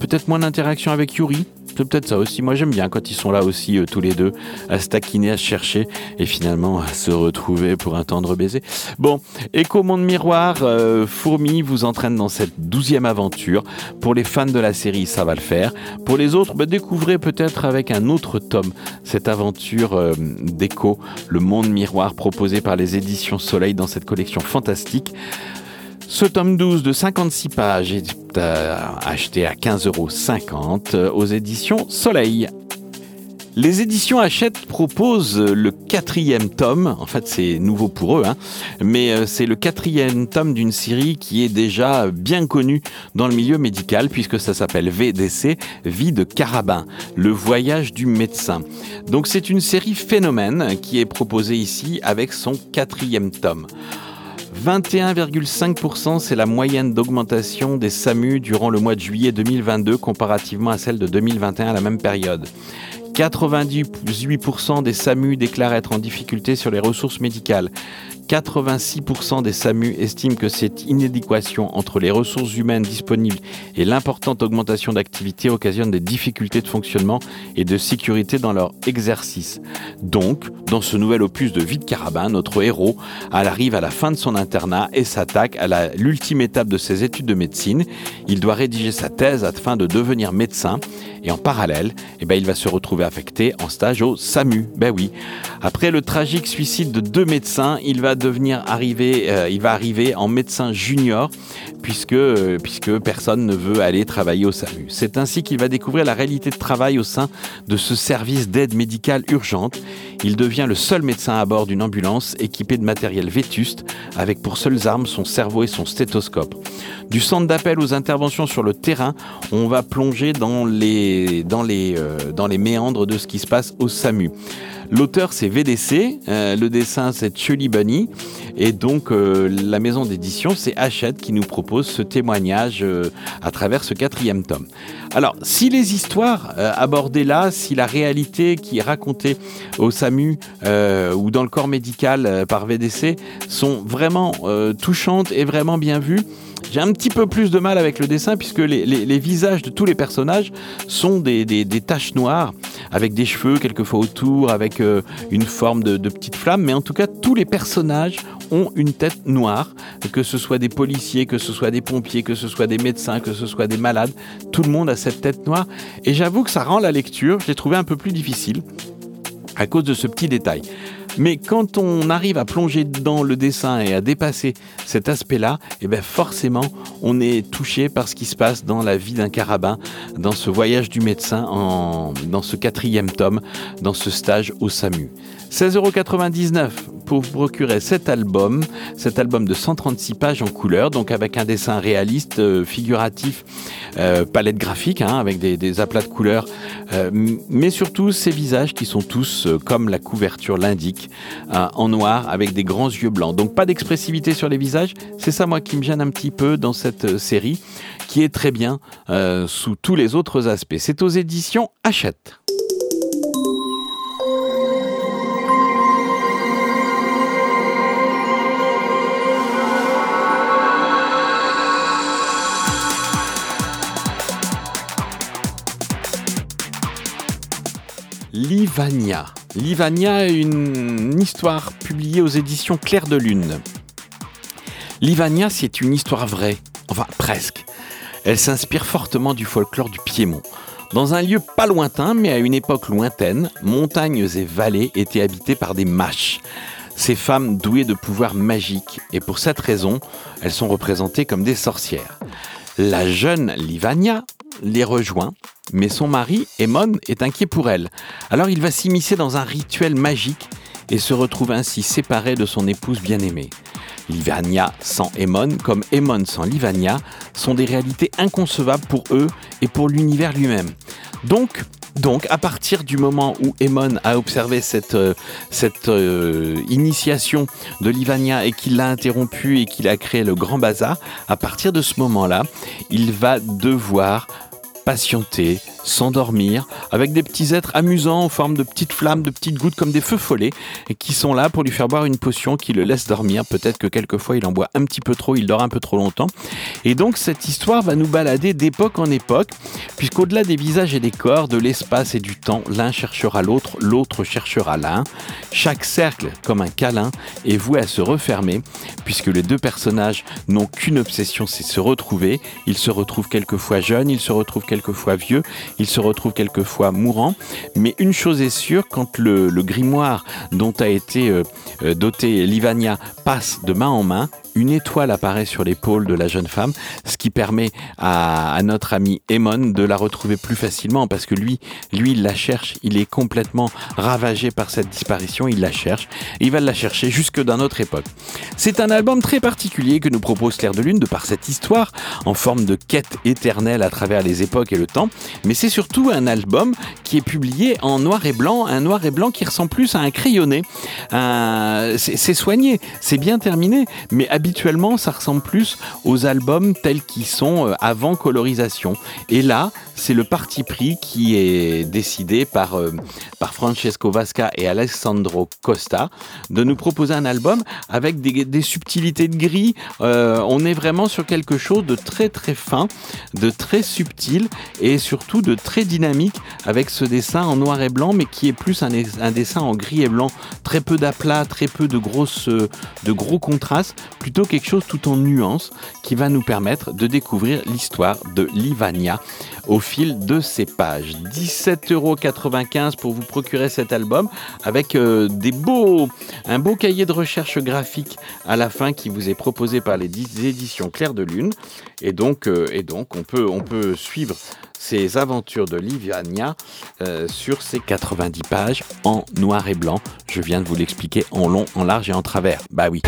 Peut-être moins d'interaction avec Yuri. C'est peut-être ça aussi. Moi, j'aime bien quand ils sont là aussi, tous les deux, à se taquiner, à se chercher et finalement à se retrouver pour un tendre baiser. Bon, Écho Monde Miroir, Fourmi vous entraîne dans cette 12e aventure. Pour les fans de la série, ça va le faire. Pour les autres, découvrez peut-être avec un autre tome cette aventure d'Écho, le Monde Miroir proposé par les éditions Soleil dans cette collection fantastique. Ce tome 12 de 56 pages est acheté à 15,50 € aux éditions Soleil. Les éditions Hachette proposent le 4e tome, en fait c'est nouveau pour eux, mais c'est le 4e tome d'une série qui est déjà bien connue dans le milieu médical puisque ça s'appelle VDC, Vie de Carabin, le voyage du médecin. Donc c'est une série phénomène qui est proposée ici avec son 4e tome. 21,5%, c'est la moyenne d'augmentation des SAMU durant le mois de juillet 2022 comparativement à celle de 2021 à la même période. 98% des SAMU déclarent être en difficulté sur les ressources médicales. 86% des SAMU estiment que cette inadéquation entre les ressources humaines disponibles et l'importante augmentation d'activité occasionne des difficultés de fonctionnement et de sécurité dans leur exercice. Donc, dans ce nouvel opus de Vie de Carabin, notre héros arrive à la fin de son internat et s'attaque à l'ultime étape de ses études de médecine. Il doit rédiger sa thèse afin de devenir médecin et en parallèle, il va se retrouver affecté en stage au SAMU. Après le tragique suicide de 2 médecins, il va arriver en médecin junior puisque personne ne veut aller travailler au SAMU. C'est ainsi qu'il va découvrir la réalité de travail au sein de ce service d'aide médicale urgente. Il devient le seul médecin à bord d'une ambulance équipée de matériel vétuste avec pour seules armes son cerveau et son stéthoscope. Du centre d'appel aux interventions sur le terrain, on va plonger dans les méandres de ce qui se passe au SAMU. L'auteur, c'est VDC, le dessin, c'est Chuli Bunny, et donc la maison d'édition, c'est Hachette qui nous propose ce témoignage à travers ce 4e tome. Alors, si les histoires abordées là, si la réalité qui est racontée au SAMU ou dans le corps médical par VDC sont vraiment touchantes et vraiment bien vues, j'ai un petit peu plus de mal avec le dessin puisque les visages de tous les personnages sont des taches noires avec des cheveux quelquefois autour, avec une forme de petite flamme. Mais en tout cas, tous les personnages ont une tête noire, que ce soit des policiers, que ce soit des pompiers, que ce soit des médecins, que ce soit des malades. Tout le monde a cette tête noire et j'avoue que ça rend la lecture, je l'ai trouvé un peu plus difficile à cause de ce petit détail. Mais quand on arrive à plonger dans le dessin et à dépasser cet aspect-là, forcément, on est touché par ce qui se passe dans la vie d'un carabin, dans ce voyage du médecin, dans ce 4e tome, dans ce stage au SAMU. 16,99 € pour vous procurer cet album de 136 pages en couleur, donc avec un dessin réaliste, figuratif, palette graphique, avec des aplats de couleurs, mais surtout ces visages qui sont tous, comme la couverture l'indique, en noir avec des grands yeux blancs. Donc pas d'expressivité sur les visages, c'est ça moi qui me gêne un petit peu dans cette série, qui est très bien sous tous les autres aspects. C'est aux éditions Hachette. Livania est une histoire publiée aux éditions Clair de Lune. Livania, c'est une histoire vraie, enfin presque. Elle s'inspire fortement du folklore du Piémont. Dans un lieu pas lointain, mais à une époque lointaine, montagnes et vallées étaient habitées par des maches. Ces femmes douées de pouvoirs magiques, et pour cette raison, elles sont représentées comme des sorcières. La jeune Livania les rejoint, mais son mari, Aemon, est inquiet pour elle. Alors il va s'immiscer dans un rituel magique et se retrouve ainsi séparé de son épouse bien-aimée. Livania sans Aemon, comme Aemon sans Livania, sont des réalités inconcevables pour eux et pour l'univers lui-même. Donc, à partir du moment où Aemon a observé cette initiation de Livania et qu'il l'a interrompue et qu'il a créé le grand bazar, à partir de ce moment-là, il va devoir patienter, s'endormir, avec des petits êtres amusants en forme de petites flammes, de petites gouttes comme des feux follets, et qui sont là pour lui faire boire une potion qui le laisse dormir. Peut-être que quelquefois il en boit un petit peu trop, il dort un peu trop longtemps. Et donc cette histoire va nous balader d'époque en époque, puisqu'au-delà des visages et des corps, de l'espace et du temps, l'un cherchera l'autre, l'autre cherchera l'un. Chaque cercle, comme un câlin, est voué à se refermer, puisque les deux personnages n'ont qu'une obsession, c'est se retrouver. Ils se retrouvent quelquefois jeunes, ils se retrouvent quelquefois vieux, ils se retrouvent quelquefois mourants. Mais une chose est sûre, quand le grimoire dont a été doté Livagna passe de main en main, une étoile apparaît sur l'épaule de la jeune femme, ce qui permet à notre ami Aemon de la retrouver plus facilement, parce que lui, il la cherche, il est complètement ravagé par cette disparition, il la cherche, et il va la chercher jusque dans notre époque. C'est un album très particulier que nous propose Clair de Lune, de par cette histoire, en forme de quête éternelle à travers les époques et le temps, mais c'est surtout un album qui est publié en noir et blanc, un noir et blanc qui ressemble plus à un crayonné. C'est soigné, c'est bien terminé, mais habituellement, ça ressemble plus aux albums tels qu'ils sont avant colorisation. Et là, c'est le parti pris qui est décidé par Francesco Vasca et Alessandro Costa de nous proposer un album avec des subtilités de gris. On est vraiment sur quelque chose de très très fin, de très subtil et surtout de très dynamique, avec ce dessin en noir et blanc, mais qui est plus un dessin en gris et blanc. Très peu d'aplats, très peu de gros contrastes, plutôt quelque chose tout en nuances qui va nous permettre de découvrir l'histoire de Livagna au fil de ses pages. 17,95 € pour vous procurer cet album, avec un beau cahier de recherche graphique à la fin qui vous est proposé par les éditions Clair de Lune. Et donc on peut suivre ces aventures de Livagna sur ces 90 pages en noir et blanc. Je viens de vous l'expliquer en long, en large et en travers. Bah oui.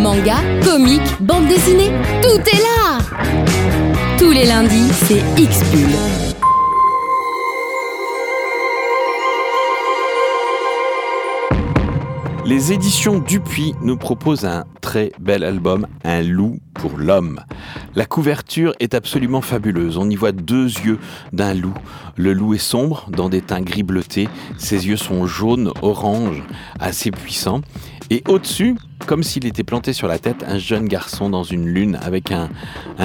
Manga, comique, bande dessinée, tout est là! Tous les lundis, c'est X-Pull. Les éditions Dupuis nous proposent un très bel album, Un loup pour l'homme. La couverture est absolument fabuleuse. On y voit deux yeux d'un loup. Le loup est sombre, dans des teints gris bleutés. Ses yeux sont jaunes, orange, assez puissants. Et au-dessus, comme s'il était planté sur la tête, un jeune garçon dans une lune avec un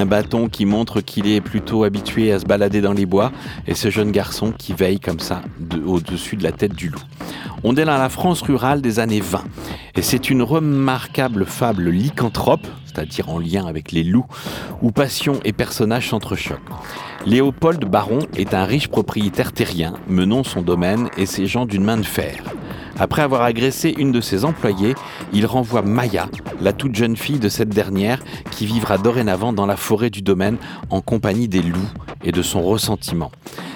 bâton qui montre qu'il est plutôt habitué à se balader dans les bois, et ce jeune garçon qui veille comme ça au-dessus de la tête du loup. On est dans la France rurale des années 20, et c'est une remarquable fable lycanthrope, c'est-à-dire en lien avec les loups, où passion et personnage s'entrechoquent. Léopold Baron est un riche propriétaire terrien, menant son domaine et ses gens d'une main de fer. Après avoir agressé une de ses employées, il renvoie Maya, la toute jeune fille de cette dernière, qui vivra dorénavant dans la forêt du domaine en compagnie des loups et de son ressentiment.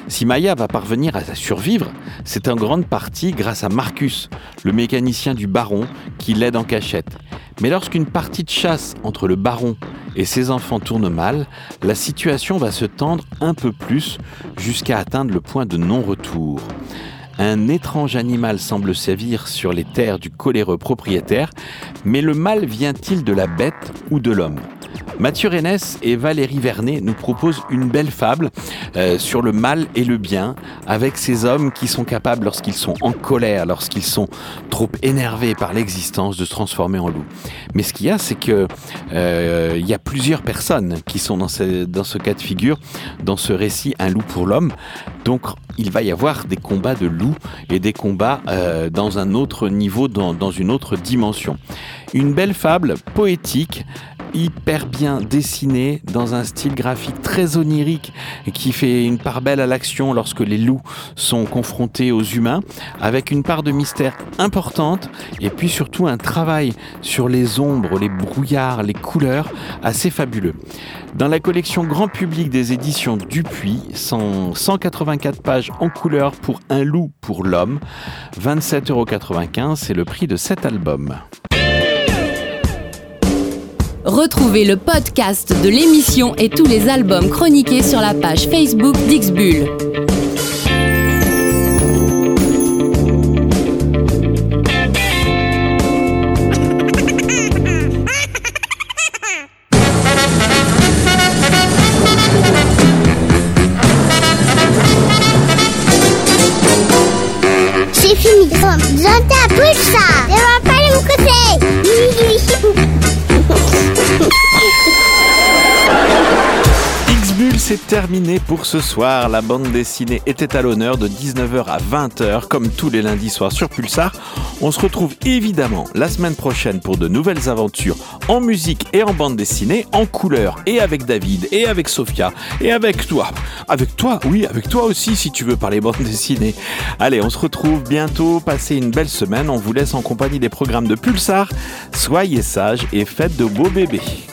Si Maya va parvenir à survivre, c'est en grande partie grâce à Marcus, le mécanicien du baron, qui l'aide en cachette. Mais lorsqu'une partie de chasse entre le baron et ses enfants tourne mal, la situation va se tendre un peu plus jusqu'à atteindre le point de non-retour. Un étrange animal semble sévir sur les terres du coléreux propriétaire, mais le mal vient-il de la bête ou de l'homme ? Mathieu Renès et Valérie Vernet nous proposent une belle fable sur le mal et le bien, avec ces hommes qui sont capables, lorsqu'ils sont en colère, lorsqu'ils sont trop énervés par l'existence, de se transformer en loup. Mais ce qu'il y a, c'est que y a plusieurs personnes qui sont dans ce cas de figure, dans ce récit Un loup pour l'homme. Donc il va y avoir des combats de loups et des combats dans un autre niveau, dans une autre dimension. Une belle fable poétique, hyper bien dessiné, dans un style graphique très onirique qui fait une part belle à l'action lorsque les loups sont confrontés aux humains, avec une part de mystère importante, et puis surtout un travail sur les ombres, les brouillards, les couleurs assez fabuleux. Dans la collection grand public des éditions Dupuis, 184 pages en couleur pour Un loup pour l'homme, 27,95 €, c'est le prix de cet album. Retrouvez le podcast de l'émission et tous les albums chroniqués sur la page Facebook d'X-Bull. terminé pour ce soir. La bande dessinée était à l'honneur de 19h à 20h, comme tous les lundis soirs sur Pulsar. On se retrouve évidemment la semaine prochaine pour de nouvelles aventures en musique et en bande dessinée, en couleur, et avec David, et avec Sophia, et avec toi. Avec toi, oui, avec toi aussi si tu veux parler bande dessinée. Allez, on se retrouve bientôt, passez une belle semaine, on vous laisse en compagnie des programmes de Pulsar. Soyez sages et faites de beaux bébés.